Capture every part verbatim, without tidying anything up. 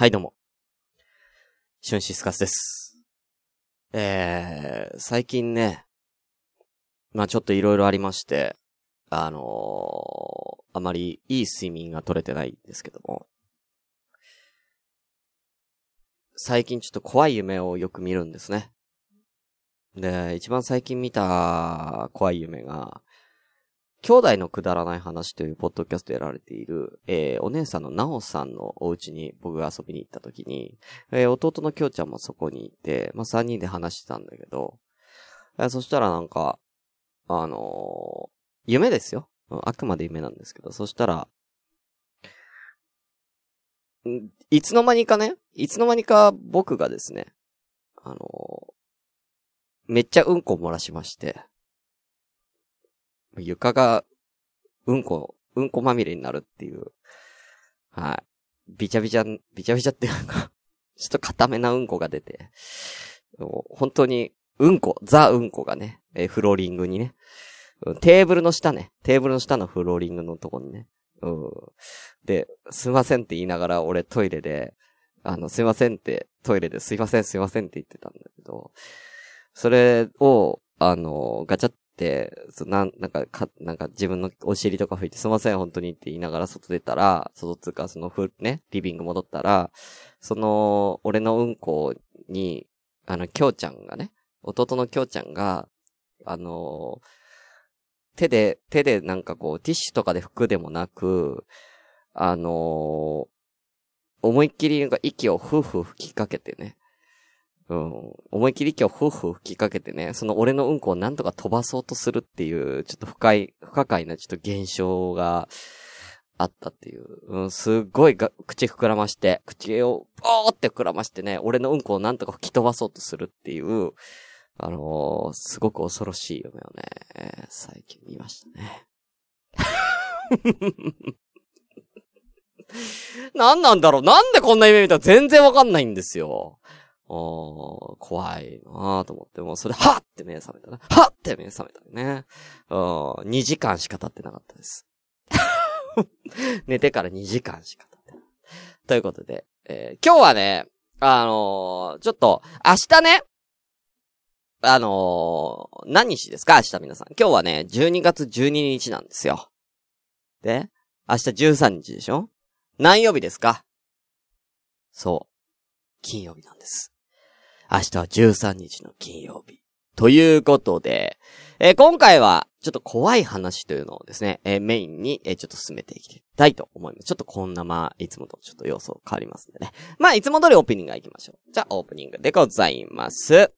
はいどうも、シュンシスカスです。えー、最近ね、まあちょっといろいろありまして、あのー、あまりいい睡眠が取れてないんですけども、最近ちょっと怖い夢をよく見るんですね。で、一番最近見た怖い夢が、兄弟のくだらない話というポッドキャストやられている、えー、お姉さんのなおさんのお家に僕が遊びに行った時に、えー、弟のきょうちゃんもそこにいて、まあ、三人で話してたんだけど、えー、そしたらなんか、あのー、夢ですよ。あくまで夢なんですけど、そしたら、いつの間にかね、いつの間にか僕がですね、あのー、めっちゃうんこを漏らしまして、床が、うんこ、うんこまみれになるっていう。はい。びちゃびちゃ、びちゃびちゃっていうか、ちょっと固めなうんこが出て、本当に、うんこ、ザ・うんこがね、えー、フローリングにね、テーブルの下ね、テーブルの下のフローリングのとこにね、うん、で、すいませんって言いながら俺トイレで、あの、すいませんって、トイレですいませんすいませんって言ってたんだけど、それを、あの、ガチャって、で、なんか、か、なんか自分のお尻とか拭いて、すいません、本当にって言いながら外出たら、外つうか、そのふ、ね、リビング戻ったら、その、俺のうんこに、あの、きょうちゃんがね、弟のきょうちゃんが、あの、手で、手でなんかこう、ティッシュとかで拭くでもなく、あの、思いっきりなんか息をふうふう吹きかけてね、うん、思い切り息をふうふう吹きかけてね、その俺のうんこをなんとか飛ばそうとするっていう、ちょっと不快、不可解なちょっと現象があったっていう。うん、すっごいが口膨らまして、口をボーって膨らましてね、俺のうんこをなんとか吹き飛ばそうとするっていう、あのー、すごく恐ろしい夢をね、最近見ましたね。なんなんだろう、なんでこんな夢見たら全然わかんないんですよ。おー、怖いなぁと思って、もうそれ、はっ！って目覚めたね。はっ！って目覚めたね。おー、にじかんしか経ってなかったです。寝てからにじかんしか経ってない。ということで、えー、今日はね、あのー、ちょっと、明日ね、あのー、何日ですか？明日皆さん。今日はね、じゅうにがつじゅうににちなんですよ。で、明日じゅうさんにちでしょ？何曜日ですか？そう。金曜日なんです。明日はじゅうさんにちの金曜日。ということで、えー、今回はちょっと怖い話というのをですね、えー、メインに、えー、ちょっと進めていきたいと思います。ちょっとこんなまあ、いつもとちょっと様相変わりますんでね。まあ、いつも通りオープニングいきましょう。じゃあ、オープニングでございます。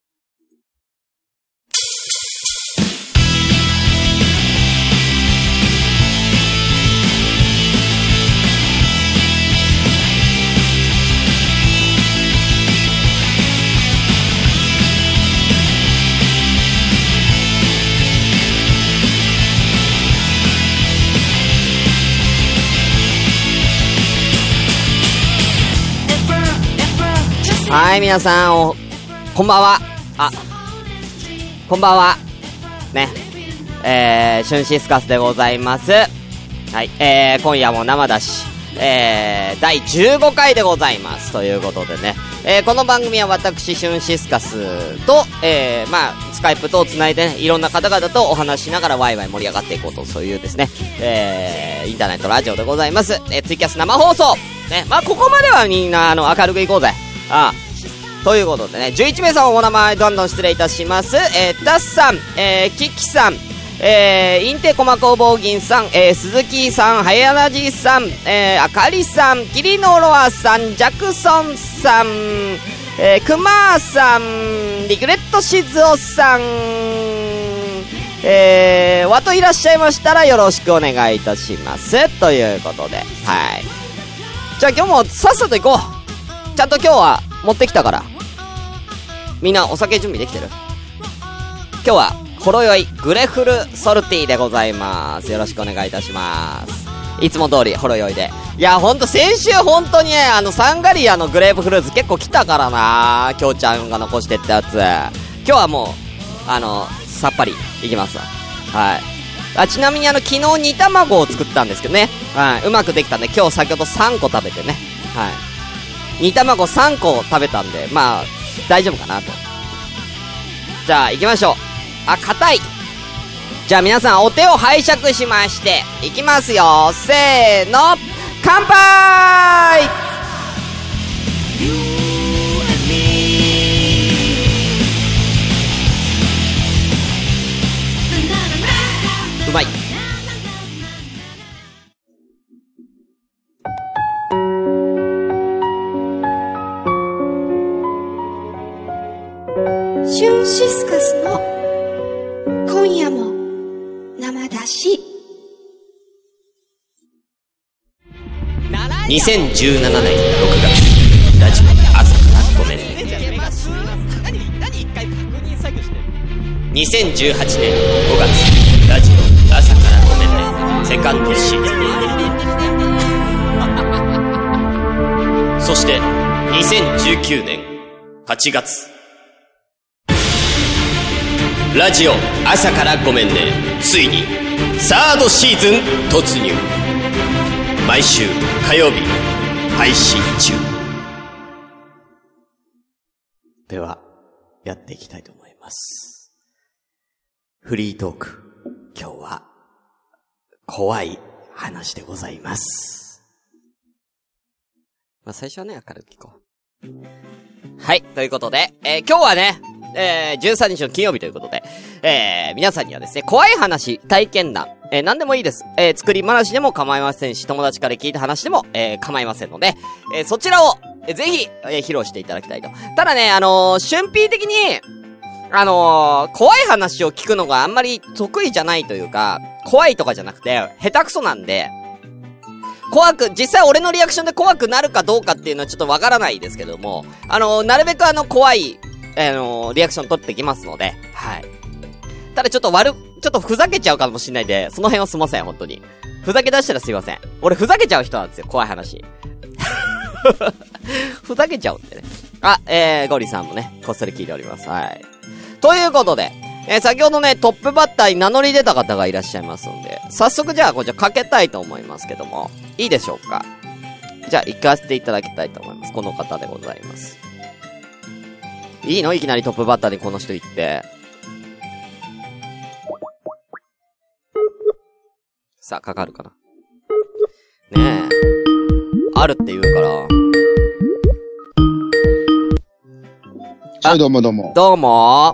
はい、皆さん、お、こんばんは。あ、こんばんは。ね。えー、シュンシスカスでございます。はい、えー、今夜も生だし、えー、だいじゅうごかいでございます。ということでね。えー、この番組は私、シュンシスカスと、えー、まあ、スカイプと繋いでね、いろんな方々とお話しながらワイワイ盛り上がっていこうと、そういうですね、えー、インターネットラジオでございます。えー、ツイキャス生放送。ね、まあ、ここまではみんな、あの、明るくいこうぜ。ああ、ということでね、じゅういちめいさんお名前どんどん失礼いたします。えー、ダッさん、えー、キキさん、えー、インテコマ工房銀さん、えー、鈴木さん、ハヤナジさん、えー、あかりさん、キリノロアさん、ジャクソンさん、えー、クマーさん、リグレットシズオさん、えー、わといらっしゃいましたらよろしくお願いいたします。ということで、はい。じゃあ今日もさっさと行こう。ちゃんと今日は持ってきたから。みんなお酒準備できてる？今日はほろ酔いグレフルソルティでございます。よろしくお願いいたします。いつも通りほろ酔いで。いやほんと先週ほんとにあのサンガリアのグレープフルーツ結構来たからな。きょうちゃんが残してったやつ。今日はもうあのさっぱりいきますわ。はい。あ、ちなみにあの昨日煮卵を作ったんですけどね。はい。うまくできたんで今日先ほどさんこ食べてね。はい。煮卵さんこ食べたんで、まあ大丈夫かなと。じゃあ行きましょう。あ、硬い。じゃあ皆さんお手を拝借しましていきますよ。せーの、乾杯。うまい。シュンシスカスの今夜も生出し。にせんじゅうななねんろくがつ、ラジオ朝からごめんね。にせんじゅうはちねんごがつ、ラジオ朝からごめんねセカンドシーズン。そしてにせんじゅうきゅうねんはちがつ、ラジオ朝からごめんね、ついにサードシーズン突入。毎週火曜日配信中ではやっていきたいと思います。フリートーク、今日は怖い話でございます。まあ最初はね明るく聞こう。はい、ということで、えー、今日はねえー、じゅうさんにちの金曜日ということで、えー、皆さんにはですね、怖い話、体験談、えー、何でもいいです。えー、作り話でも構いませんし、友達から聞いた話でも、えー、構いませんので、えー、そちらを、えー、ぜひ、えー、披露していただきたいと。ただね、あのー、春辟的に、あのー、怖い話を聞くのがあんまり得意じゃないというか、怖いとかじゃなくて、下手くそなんで、怖く、実際俺のリアクションで怖くなるかどうかっていうのはちょっとわからないですけども、あのー、なるべくあの、怖い、あのー、リアクション取ってきますので、はい。ただちょっと悪、ちょっとふざけちゃうかもしれないんで、その辺はすいません、本当に。ふざけ出したらすいません。俺ふざけちゃう人なんですよ、怖い話。ふざけちゃうんでね。あ、えー、ゴリさんもね、こっそり聞いております。はい。ということで、えー、先ほどね、トップバッターに名乗り出た方がいらっしゃいますので、早速じゃあこちらかけたいと思いますけども、いいでしょうか。じゃあ行かせていただきたいと思います。この方でございます。いいの？いきなりトップバッターにこの人行って。さあ、かかるかな。ねえ。あるって言うから。あ、どうもどうも。どうも。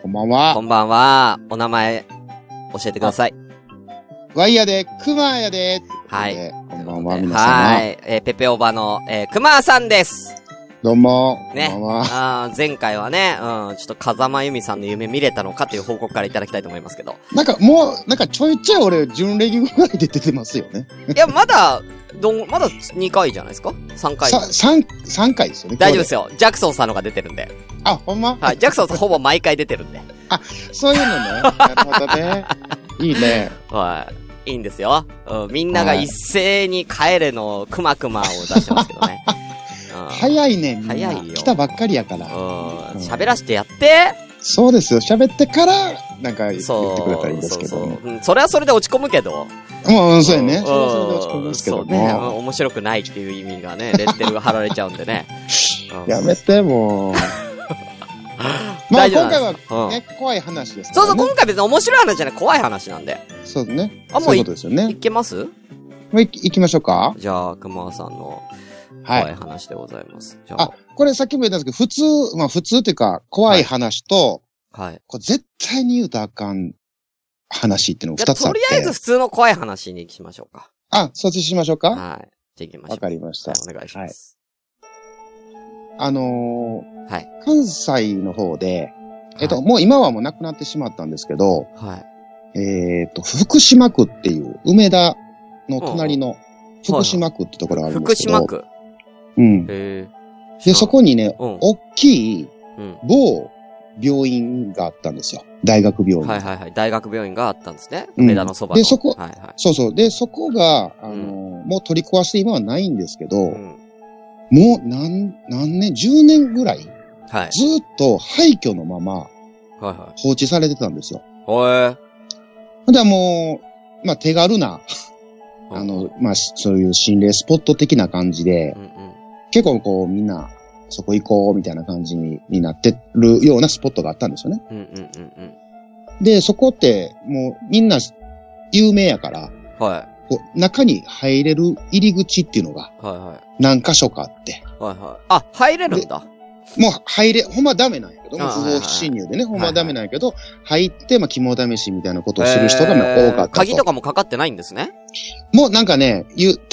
こんばんは。こんばんは。お名前、教えてください。ワイヤで、クマーヤでーす。はい。こんばんは、皆さん。はい。えー、ペペオバの、えー、クマーさんです。どうも。ね。こんばんは。あ、前回はね、うん、ちょっと風間由美さんの夢見れたのかという報告からいただきたいと思いますけど。なんかもう、なんかちょいちょい俺、準レギュぐらいで出てますよね。いや、まだ、ど、まだにかいじゃないですか ?さん 回。さん、さん、さんかいですよね。大丈夫ですよ。ジャクソンさんのが出てるんで。あ、ほんま？はい。ジャクソンさんほぼ毎回出てるんで。あ、そういうのね。なるほどね。いいね。はい。いいんですよ、うん。みんなが一斉に帰れのくまくまを出してますけどね。早いね、みんな。早いよ。来たばっかりやから。喋、うん、らしてやって。そうですよ。喋ってから、なんか言ってくれたらいいんですけど。そ, う そ, う そ, う、うん、それはそれで落ち込むけど。うん、そうやね。それはそれで落ち込むんですけどね。ね、うん、面白くないっていう意味がね、レッテルが貼られちゃうんでね。うん、やめて、もう。まあ今回はね、うん、怖い話です、ね。そうそう、今回別に面白い話じゃない、怖い話なんで。そうですね。あ、もう い, そういうことですよね。いけます？もうい行きましょうか。じゃあ熊さんの怖い話でございます。はい、じゃあ、あ、これさっきも言ったんですけど、普通、まあ普通っていうか怖い話と、はいはい、これ絶対に言うとあかん話っていうのがふたつあって。とりあえず普通の怖い話に行きましょうか。あ、そっちしましょうか。はい。じゃあ行きましょう。わかりました。お願いします。はい、あのーはい、関西の方で、えっと、はい、もう今はもう亡くなってしまったんですけど、はい、えー、っと、福島区っていう、梅田の隣の福島区ってところがあるんですけど、はいはい、福島区。うん。へー。で、そこにね、うん、大きい某病院があったんですよ。大学病院。はいはいはい。大学病院があったんですね。うん、梅田のそばの。で、そこ、はいはい、そうそう。で、そこが、あのーうん、もう取り壊して今はないんですけど、うん、もう何、何年、じゅうねんぐらい、はい、ずーっと廃墟のまま、放置されてたんですよ。はい、はい。で、もう、まあ、手軽な、あの、まあ、そういう心霊スポット的な感じで、うんうん、結構こうみんなそこ行こうみたいな感じになってるようなスポットがあったんですよね。うんうんうんうん、で、そこってもうみんな有名やから、はい、こう中に入れる入り口っていうのが何箇所かあって。はいはい、あ、入れるんだ。もう入れ、ほんまダメなんやけど、不法侵入でね、ほんまダメなんやけど、入って、まあ、肝試しみたいなことをする人がまあ多かったと。鍵とかもかかってないんですね。もうなんかね、有刺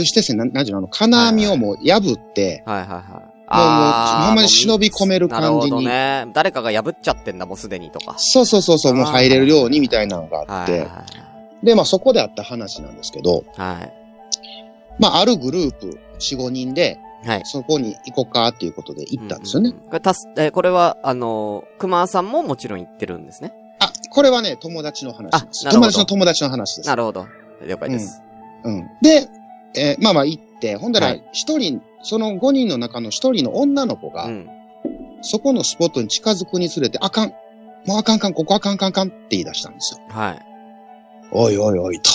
鉄線、なんていうの、あの、金網をもう破って、はいはいはい。もう、ほんまに忍び込める感じに。なるほどね。誰かが破っちゃってんだ、もうすでにとか。そうそうそうそう、もう入れるようにみたいなのがあって。はいはいはい、で、まあ、そこであった話なんですけど、はい。まあ、あるグループ、よん、ごにんで、はい。そこに行こうかっていうことで行ったんですよね。うんうん、これたす、えー、これは、あのー、熊さんももちろん行ってるんですね。あ、これはね、友達の話です。友達の友達の話です。なるほど。了解です。うん。うん、で、えー、まあまあ行って、ほんだら、一人、はい、そのごにんの中の一人の女の子が、うん、そこのスポットに近づくにつれて、あかん、もうあかんかん、ここあかんかんかんって言い出したんですよ。はい。おいおいおいと。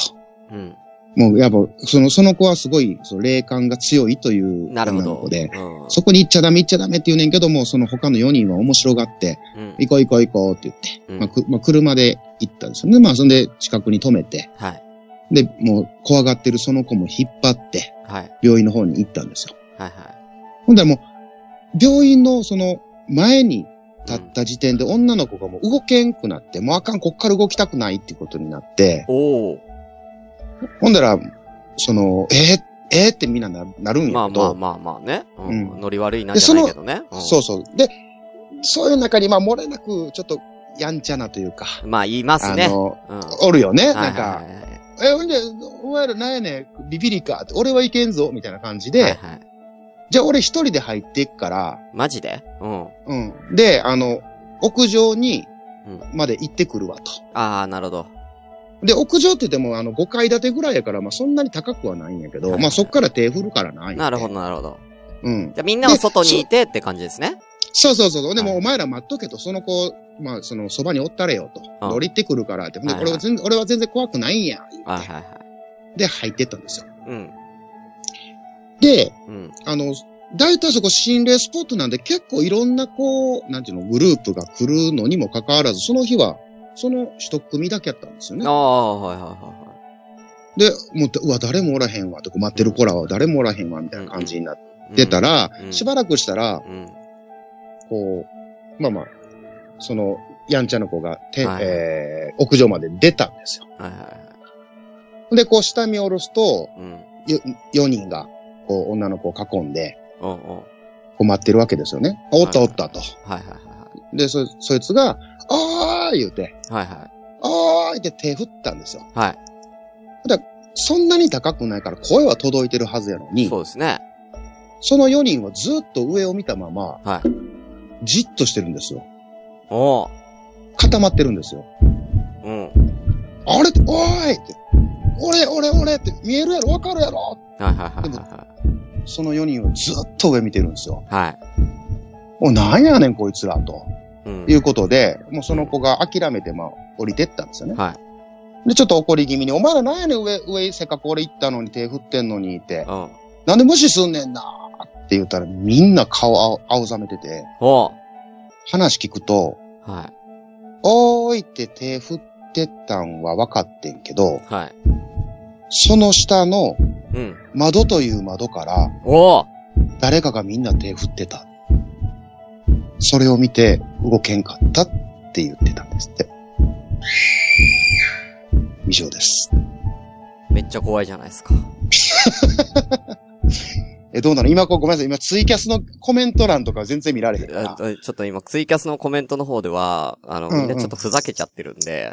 うん。もう、やっぱ、その、その子はすごい、その霊感が強いという女の子で、うん、そこに行っちゃダメ行っちゃダメって言うねんけども、その他のよにんは面白がって、うん、行こう行こう行こうって言って、うんまあくまあ、車で行ったんですよね。まあ、そんで近くに止めて、はい、で、もう怖がってるその子も引っ張って、はい、病院の方に行ったんですよ。はいはい、ほんだらもう、病院のその前に立った時点で女の子がもう動けんくなって、もうあかん、こっから動きたくないってことになって、おーほんだら、その、えー、えー、ってみんな な, なるんやけど。まあまあまあまあね。うん。うん、ノリ悪いなじゃないけどね、うん。そうそう。で、そういう中に、まあ漏れなく、ちょっと、やんちゃなというか。まあ言いますね。あの、うん、おるよね。なんか、はいはいはい、え、ほんで、お前らなんやねん、ビビリかって、俺はいけんぞ、みたいな感じで。はいはい、じゃあ俺一人で入っていくから。マジでうん。うん。で、あの、屋上に、まで行ってくるわと。うん、ああ、なるほど。で、屋上って言っても、あの、ごかい建てぐらいやから、まあ、そんなに高くはないんやけど、はいはい、まあ、そっから手振るからない。なるほど、なるほど。うん。じゃみんなは外にいてって感じですね。そうそうそう。はい、でも、お前ら待っとけと、その子、まあ、その、そばにおったれよと。降りてくるからって。で、はいはい、俺は全然、俺は全然怖くないんや。はいはいはい。で、入ってったんですよ。うん。で、うん、あの、大体そこ心霊スポットなんで、結構いろんな、こう、なんていうの、グループが来るのにもかかわらず、その日は、その一組だけやったんですよね。ああ、はいはいはい。で、もう、うわ、誰もおらへんわ、とか、待ってる子らは誰もおらへんわ、みたいな感じになってたら、うんうん、しばらくしたら、うん、こう、まあまあ、その、やんちゃの子が、て、はいはい、えー、屋上まで出たんですよ。はいはいはい。で、こう、下見下ろすと、うん、よにんが、こう、女の子を囲んで、おうおうこう待ってるわけですよね。おったおったと。はいはいはい。で、そ、そいつが、あー言うて。はいはい。あーって手振ったんですよ。はい。だからそんなに高くないから声は届いてるはずやのに。そうですね。そのよにんはずっと上を見たまま、はい。じっとしてるんですよ。おー。固まってるんですよ。うん。あれって、おーいって。俺、俺、俺って見えるやろわかるやろはいはいはい、はい。そのよにんをずっと上見てるんですよ。はい。お、なんやねんこいつらと。うん、いうことで、もうその子が諦めて、まあ、降りてったんですよね。はい。で、ちょっと怒り気味に、お前らなんやねん、上、上、せっかく俺行ったのに手振ってんのにって。うん。なんで無視すんねんなって言ったら、みんな顔あ青ざめてて。お話聞くと、はい。おーいって手振ってったんは分かってんけど、はい。その下の、うん。窓という窓から、おー誰かがみんな手振ってた。それを見て動けんかったって言ってたんですって。以上です。めっちゃ怖いじゃないですか。え、どうなの今こうごめんなさい。今ツイキャスのコメント欄とか全然見られへんな。ちょっと今ツイキャスのコメントの方では、あの、みんなちょっとふざけちゃってるんで。うん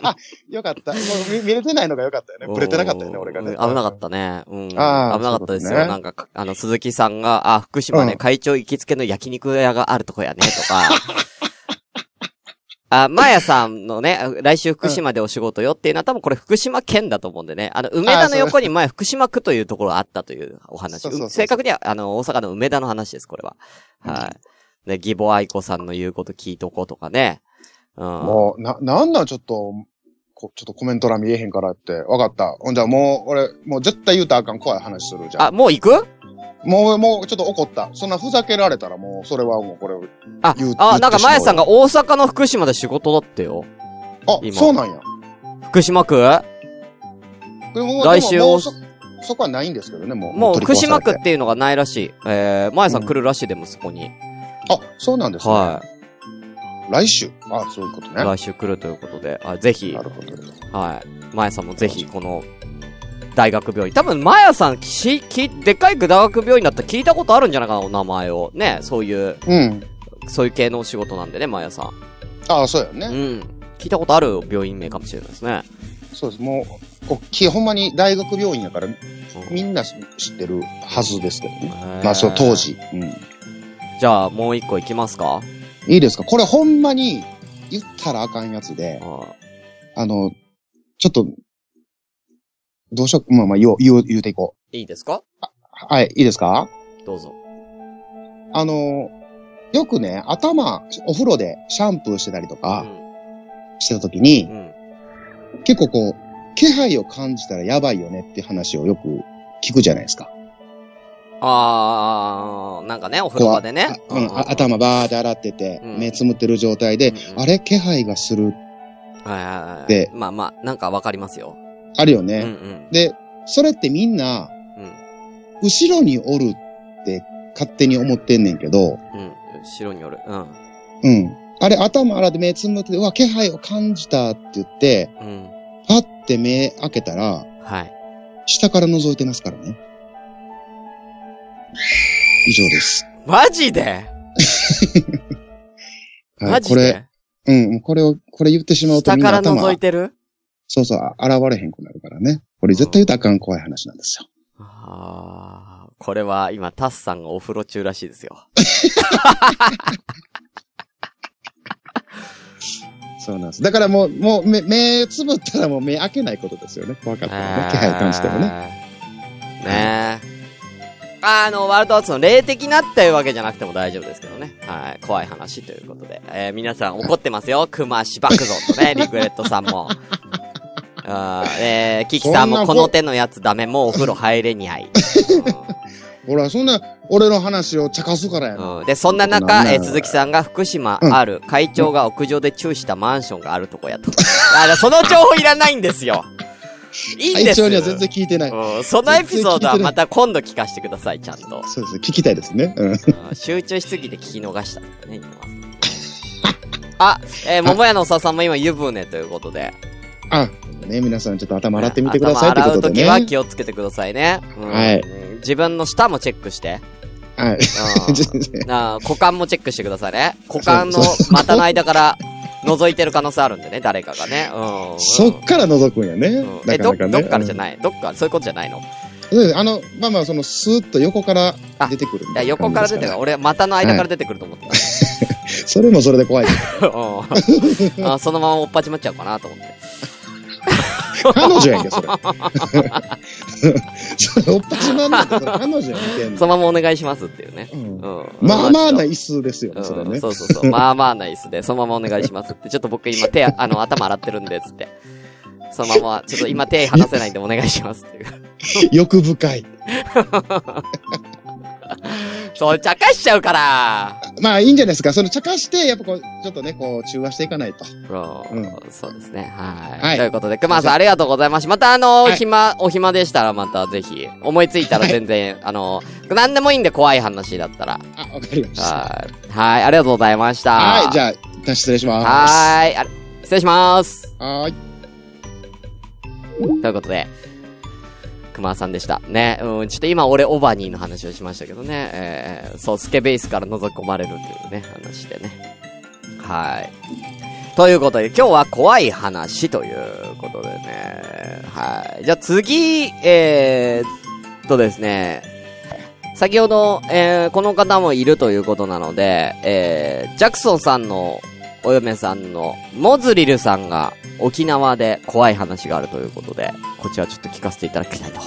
うん、あ、よかった。もう見れてないのがよかったよね。ブレてなかったよね、俺がね。危なかったね。うん。危なかったですよ。ね、なんか、あの、鈴木さんが、あ、福島ね、うん、会長行きつけの焼肉屋があるとこやね、とか。あ、マヤさんのね、来週福島でお仕事よっていうのは多分これ福島県だと思うんでね。あの、梅田の横に前福島区というところがあったというお話。そうそうそうそう正確には、あの、大阪の梅田の話です、これは。はい。で、義母愛子さんの言うこと聞いとこうとかね。うん。もう、な、なんだちょっと、こちょっとコメント欄見えへんからって。わかった。ほんじゃもう、俺、もう絶対言うたらあかん怖い話するじゃん。あ、もう行くもう、もう、ちょっと怒った。そんなふざけられたらもう、それはもうこれを言う。あ、あ、なんかまやさんが大阪の福島で仕事だってよ。あ、そうなんや。福島区？来週を。そこはないんですけどね、もう。もう、福島区っていうのがないらしい。えー、まやさん来るらしいでも、そこに。あ、そうなんですね。はい。来週？あ、そういうことね。来週来るということで、あ、ぜひ。なるほど。はい。まやさんもぜひ、この、大学病院。多分、まやさん、し、き、でっかい大学病院だったら聞いたことあるんじゃないかな、お名前を。ね、そういう。うん。そういう系のお仕事なんでね、まやさん。ああ、そうやね。うん。聞いたことある病院名かもしれないですね。そうです。もう、おっきい、ほんまに大学病院やから、みんな知ってるはずですけどね。まあ、その当時。うん。じゃあ、もう一個いきますか？いいですか？これほんまに言ったらあかんやつで、あ, あ, あの、ちょっと、どうしよう、まあまあ言おう、言う、言うていこう。いいですか？はい、いいですか？どうぞ。あの、よくね、頭、お風呂でシャンプーしてたりとか、してたときに、うんうん、結構こう、気配を感じたらやばいよねって話をよく聞くじゃないですか。あー、なんかね、お風呂場でね。うんうん、頭バーって洗ってて、うん、目つむってる状態で、うん、あれ気配がするって。まあまあ、なんかわかりますよ。あるよね。うんうん、で、それってみんな、うん、後ろにおるって勝手に思ってんねんけど。うん、後ろにおる。うん。うん。あれ頭洗って目つむって、うわ、気配を感じたって言って、うん、パッて目開けたら、はい、下から覗いてますからね。以上です。マジで、はい、マジでこれ、うん、これを、これ言ってしまうとみんな頭下から覗いてる？そうそう、現れへんくなるからね。これ絶対言ったらあかん怖い話なんですよ。ああ、これは今、タスさんがお風呂中らしいですよ。そうなんです。だからもう、もう目、目つぶったらもう目開けないことですよね。怖かったらね。気配感じてもね。ねえ。あの、ワールドワーツの霊的なっていうわけじゃなくても大丈夫ですけどね。はい。怖い話ということで。えー、皆さん怒ってますよ。熊しばくぞとね、リグレットさんも。あー、えー、キキさんもこの手のやつダメ。もうお風呂入れにゃい。ほら、そんな、俺の話を茶化すからやな。うん、で、そんな中、なえー、鈴木さんが福島ある、うん、会長が屋上でチューしたマンションがあるとこやと。あら、その情報いらないんですよ。いいんですよ。会長には全然聞いてない。うん、そのエピソードはまた今度聞かせてください、ちゃんと。そうです。聞きたいですね。うん、集中しすぎて聞き逃したね、今は。あ、えー、桃屋のおささんも今湯船ということで。あ、ね、皆さんちょっと頭洗ってみてください、ね、頭洗うときは気をつけてくださいね。うん、はい。自分の舌もチェックして。はい。うん、あ、股間もチェックしてくださいね。股間の股の間から。覗いてる可能性あるんでね、誰かがね。うん。そっから覗くんやね。うん、え、ど、どっからじゃない。どっか、そういうことじゃないの。うん、あの、まあまあ、その、スーッと横から出てくる。いや、横から出てくる。俺、股の間から出てくると思ってた。はい、それもそれで怖い。うん。あ、そのままおっぱちまっちゃうかなと思って。彼女やんけ、それ。それ、おっぱちまんないけど、彼女やんけんの。そのままお願いしますっていうね。うん。まあまあな椅子ですよね、それね。そうそうそう。まあまあな椅子で、そのままお願いしますって。ちょっと僕今手、あの、頭洗ってるんで、つって。そのまま、ちょっと今手離せないんでお願いしますっていう。欲深い。そう、茶化しちゃうから。まあいいんじゃないですか。その茶化して、やっぱこう、ちょっとね、こう、中和していかないと。うん、そうですね。はい。はい、ということで、熊さんありがとうございました。またあの、はい、暇、お暇でしたらまたぜひ、思いついたら全然、はい、あの、なんでもいいんで怖い話だったら。あ、わかりました。はい。はい、ありがとうございました。はい、じゃあ、一旦失礼します。はーい。あ、失礼します。はーい。ということで。熊さんでした。ね。うん。ちょっと今俺オバニーの話をしましたけどね。えー、そう、スケベースから覗き込まれるっていうね、話でね。はい。ということで、今日は怖い話ということでね。はい。じゃあ次、えー、とですね、先ほど、えー、この方もいるということなので、えー、ジャクソンさんのお嫁さんのモズリルさんが沖縄で怖い話があるということで、こちらちょっと聞かせていただきたいと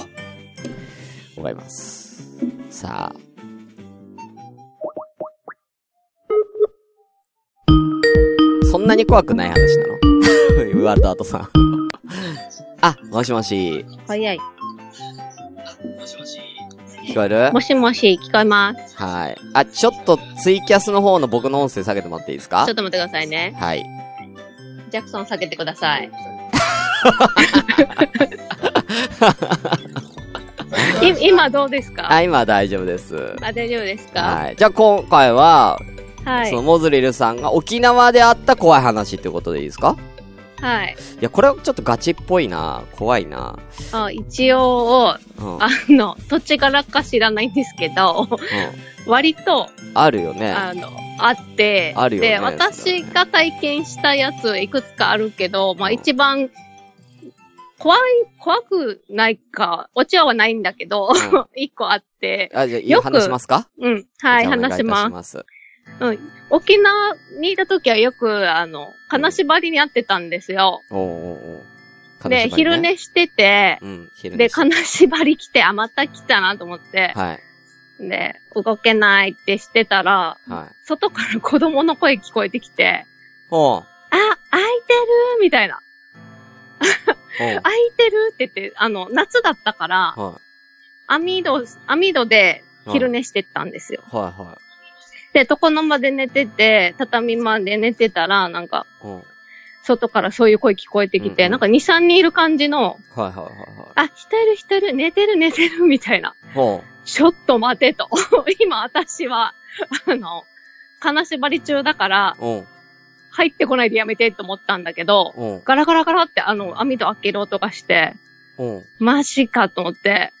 思います。さあ。そんなに怖くない話なの？ワールドアートさん。あ、もしもし。早い。あ、もしもし。聞こえる？もしもし、聞こえます。はい。あ、ちょっとツイキャスの方の僕の音声下げてもらっていいですか？ちょっと待ってくださいね。はい。ジャクソン下げてください。い今どうですか？あ、今大丈夫です。あ、大丈夫ですか？はい。じゃあ今回は、はい、そのモズリルさんが沖縄であった怖い話ってことでいいですか？はい。いや、これはちょっとガチっぽいな。怖いな。あ、一応、うん、あの、土地柄か知らないんですけど、うん、割と、あるよね。あの、あって、あるよね。で、私が体験したやついくつかあるけど、まあ一番、うん怖い、怖くないか、オチはないんだけど、うん、一個あって。あ、じゃあ、よく話しますか？うん。はい、話します。うん。沖縄にいた時はよく、あの、金縛りに会ってたんですよ。おーおーおー。で、ね、昼寝してて、うん、昼寝してで、金縛り来て、あ、また来たなと思って、はい。で、動けないってしてたら、はい、外から子供の声聞こえてきて、おあ、開いてるみたいな。開いてるって言って、あの、夏だったから、はい、網戸、網戸で昼寝してったんですよ。はいはい。で、床の間で寝てて、畳まで寝てたら、なんか、外からそういう声聞こえてきて、うんうん、なんかに、さんにんいる感じの、はいはいはいはい、あ、人いる人いる、寝てる寝てる、みたいな。ちょっと待てと。今私は、あの、金縛り中だから、入ってこないでやめてと思ったんだけど、ガラガラガラってあの網戸開ける音がして、マジかと思って、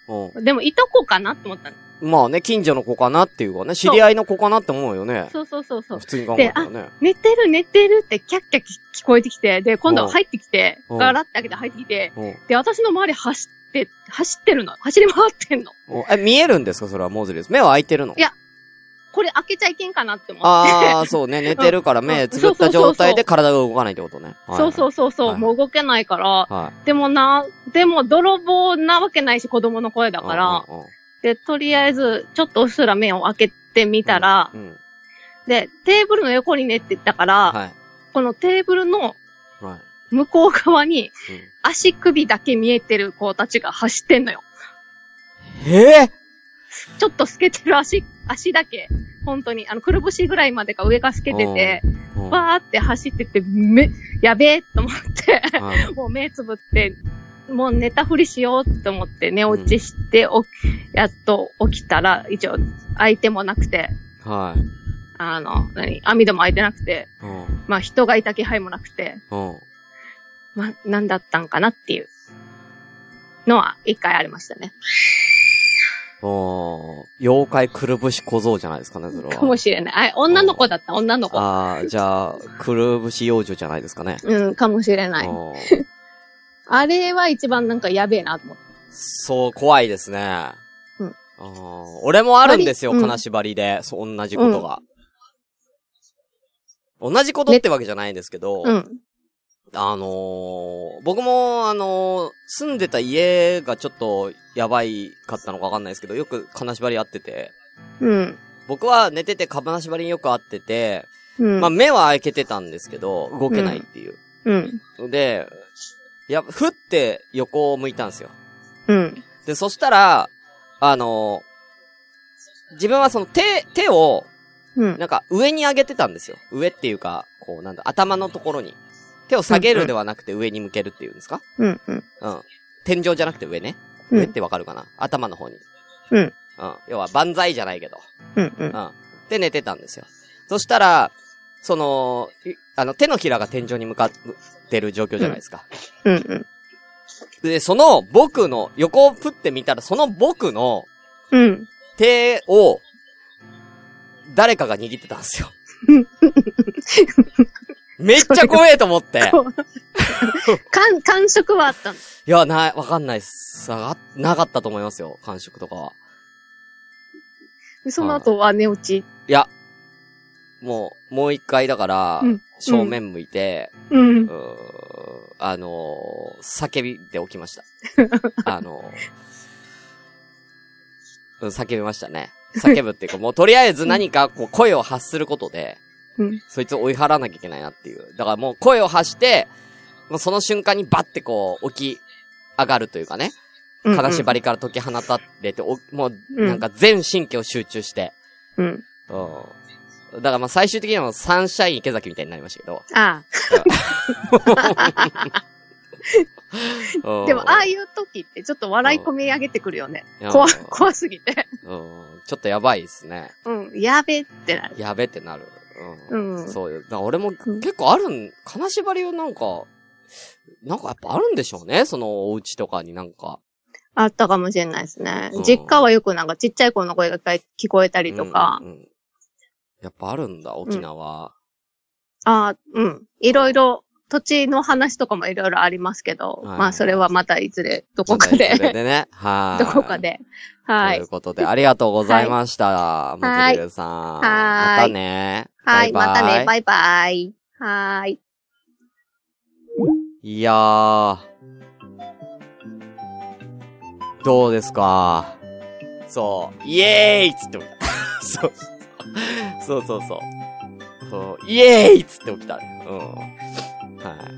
でもいとこかなと思ったの。まあね、近所の子かなっていうかね、知り合いの子かなって思うよね。そうそうそうそう。普通に考えたらね。寝てる寝てるってキャッキャ聞こえてきて、で、今度入ってきて、ガラって開けて入ってきて、で、私の周り走って、走ってるの。走り回ってんの。え、見えるんですか？それはモズリです。目は開いてるの？いや。これ開けちゃいけんかなって思って。ああ、そうね。寝てるから目つぶった状態で体が動かないってことね。そうそうそうそう。もう動けないから。はい、でもな、でも泥棒なわけないし子供の声だから。うんうんうん、で、とりあえず、ちょっとうっすら目を開けてみたら、うんうん、で、テーブルの横に寝てたから、はい、このテーブルの向こう側に足首だけ見えてる子たちが走ってんのよ。えーちょっと透けてる足、足だけ、本当に、あの、くるぶしぐらいまでか上が透けてて、わーって走ってて、め、やべえと思って、もう目つぶって、もう寝たふりしようと思って寝落ちして、うん、やっと起きたら、一応、相手もなくて、はい。あの、何、網戸も開いてなくて、まあ人がいた気配もなくて、まあ、なんだったんかなっていうのは、一回ありましたね。おー、妖怪くるぶし小僧じゃないですかね、それは。かもしれない。あ、女の子だった、女の子。ああ、じゃあ、くるぶし幼女じゃないですかね。うん、かもしれない。あれは一番なんかやべえなと思って。そう、怖いですね。うん。俺もあるんですよ、金縛りで、うん、そう、同じことが、うん。同じことってわけじゃないんですけど、ね、うん。あのー、僕も、あのー、住んでた家がちょっとやばいかったのかわかんないですけど、よく金縛りあってて。うん。僕は寝てて金縛りによくあってて、うん、まあ目は開けてたんですけど、動けないっていう。うん。うん、で、いや、ふって横を向いたんですよ。うん。で、そしたら、あのー、自分はその手、手を、なんか上に上げてたんですよ。上っていうか、こうなんだ、頭のところに。手を下げるではなくて上に向けるっていうんですか？うんうん。うん。天井じゃなくて上ね。上ってわかるかな？頭の方に。うん。うん。要は万歳じゃないけど。うんうん。うん。で寝てたんですよ。そしたら、その、あの手のひらが天井に向かってる状況じゃないですか。うん、うんうん。で、その僕の、横を振ってみたらその僕の、うん。手を、誰かが握ってたんですよ。めっちゃ怖えと思って。感、感触はあったの？いや、ない、わかんないっす。なかったと思いますよ、感触とかは。その後は寝落ち？いや、もう、もう一回だから、うん、正面向いて、うん、うーあのー、叫びで起きました。あのー、叫びましたね。叫ぶっていうか、もうとりあえず何かこう声を発することで、うん、そいつを追い払わなきゃいけないなっていう。だからもう声を発して、もうその瞬間にバッてこう、起き上がるというかね。金縛りから解き放たれて、おもう、なんか全神経を集中して。うん。だからまあ最終的にはサンシャイン池崎みたいになりましたけど。ああ。でも、ああいう時ってちょっと笑い込み上げてくるよね。怖、怖すぎて。うん。ちょっとやばいですね。うん。やべってなる。やべってなる。うん。うん、そうよ。だから俺も結構あるん、金縛りはなんか、なんかやっぱあるんでしょうね。そのお家とかになんか。あったかもしれないですね。うん、実家はよくなんかちっちゃい子の声が聞こえたりとか。うんうん、やっぱあるんだ、沖縄。うん、ああ、うん。いろいろ、土地の話とかもいろいろありますけど、はい、まあそれはまたいずれ、どこかで。でね。はい。どこかで。はい。ということで、ありがとうございました。はい、まつりるさん。はい。またね。はい、バイバイ。またね。バイバイ。はい。いやー。どうですか？そう。イエーイっつって起きた。そうそうそうそう。そう。イエーイっつって起きた。うん。は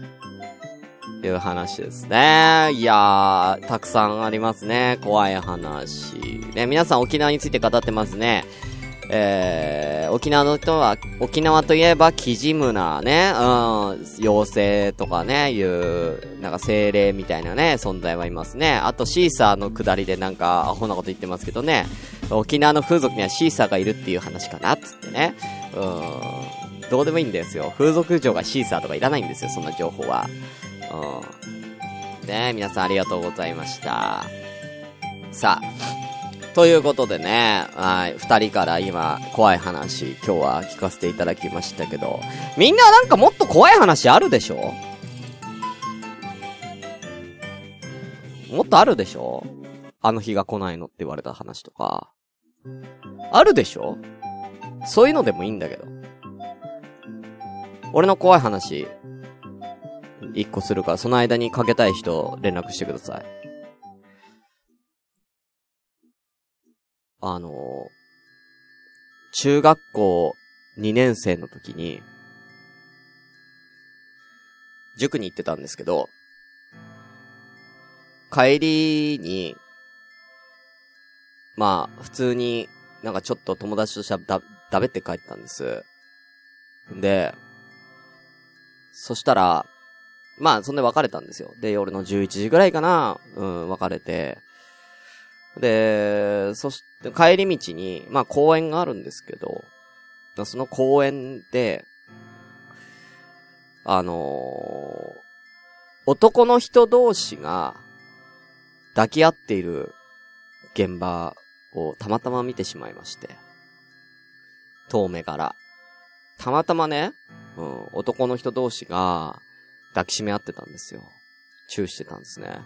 い。いう話ですね。いやー、たくさんありますね。怖い話。ね、皆さん沖縄について語ってますね。えー、沖縄の人は、沖縄といえば、キジムナね、うん、妖精とかね、いう、なんか精霊みたいなね、存在はいますね。あと、シーサーの下りでなんか、アホなこと言ってますけどね、沖縄の風俗にはシーサーがいるっていう話かな、つってね。うん。どうでもいいんですよ。風俗嬢がシーサーとかいらないんですよ。そんな情報は。うん。ねえ、皆さんありがとうございました。さあ。ということでね、はい。二人から今、怖い話、今日は聞かせていただきましたけど、みんななんかもっと怖い話あるでしょ？もっとあるでしょ？あの日が来ないのって言われた話とか。あるでしょ？そういうのでもいいんだけど。俺の怖い話、一個するから、その間にかけたい人、連絡してください。あのー、中学校にねん生の時に、塾に行ってたんですけど、帰りに、まあ、普通になんかちょっと友達としゃだ、だべって帰ったんです。で、そしたら、まあ、そんで別れたんですよ。で、夜のじゅういちじぐらいかな、うん、別れて。で、そして、帰り道に、まあ、公園があるんですけど、その公園で、あのー、男の人同士が抱き合っている現場をたまたま見てしまいまして。遠目から。たまたまね、うん、男の人同士が抱きしめ合ってたんですよ。チューしてたんですね。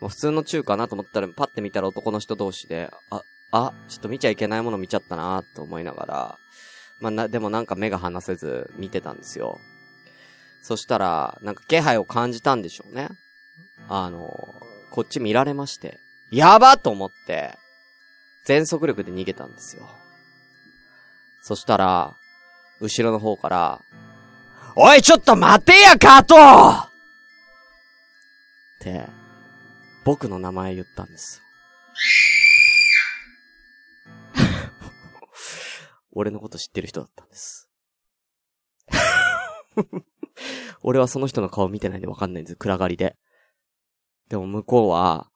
もう普通のチューかなと思ったら、パッて見たら男の人同士で、あ、あ、ちょっと見ちゃいけないもの見ちゃったなと思いながら、まあな、でもなんか目が離せず見てたんですよ。そしたら、なんか気配を感じたんでしょうね。あの、こっち見られまして、やばと思って、全速力で逃げたんですよ。そしたら、後ろの方から、おいちょっと待てや加藤！って、僕の名前言ったんです。俺のこと知ってる人だったんです。俺はその人の顔見てないんでわかんないんです。暗がりで。でも向こうは、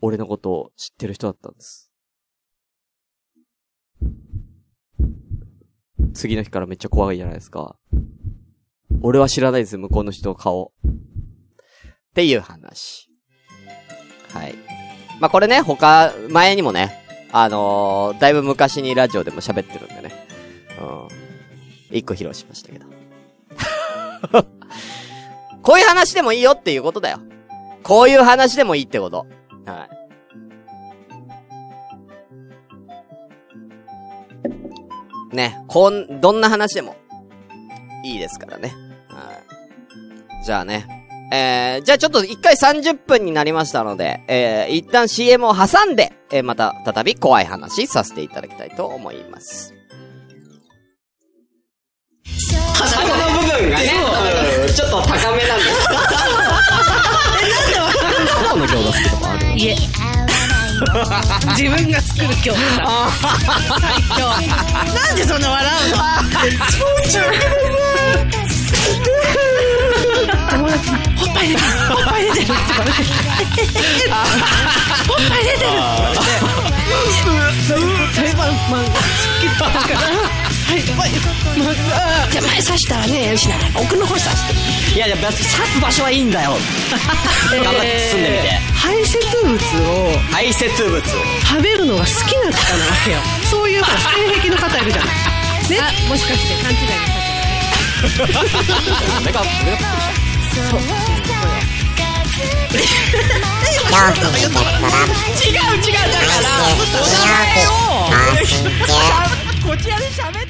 俺のことを知ってる人だったんです。次の日からめっちゃ怖いじゃないですか。俺は知らないです、向こうの人の顔。っていう話。はい。まあ、これね、他、前にもね、あのー、だいぶ昔にラジオでも喋ってるんでね。うん。一個披露しましたけど。こういう話でもいいよっていうことだよ。こういう話でもいいってこと。はい。ね、こん、どんな話でもいいですからね。はい。じゃあね。えー、じゃあちょっと一回さんじゅっぷんになりましたので、えー、一旦 シーエム を挟んで、えー、また再び怖い話させていただきたいと思います。裸の部分がね、ちょっと高めなんです。え、なんでわかんないの？自分が作る恐怖だ。最強。なんでそんな笑うの？そうじゃん。友達に、ほっぱい出てる、ほっぱい出てるって言われて、ほっぱい出てるって言われて、裁判マンが突っ切ったから。はい、じゃあ前刺したらね、失わない奥の方刺していやいや刺す場所はいいんだよ頑張って進んでみて、えー、排泄物を排泄物を食べるのが好きな方なわけよそういう性癖の方いるじゃないね、もしかして勘違いの方じゃない俺が俺がびっくりしたそう違う違うだからお前をこちらで喋って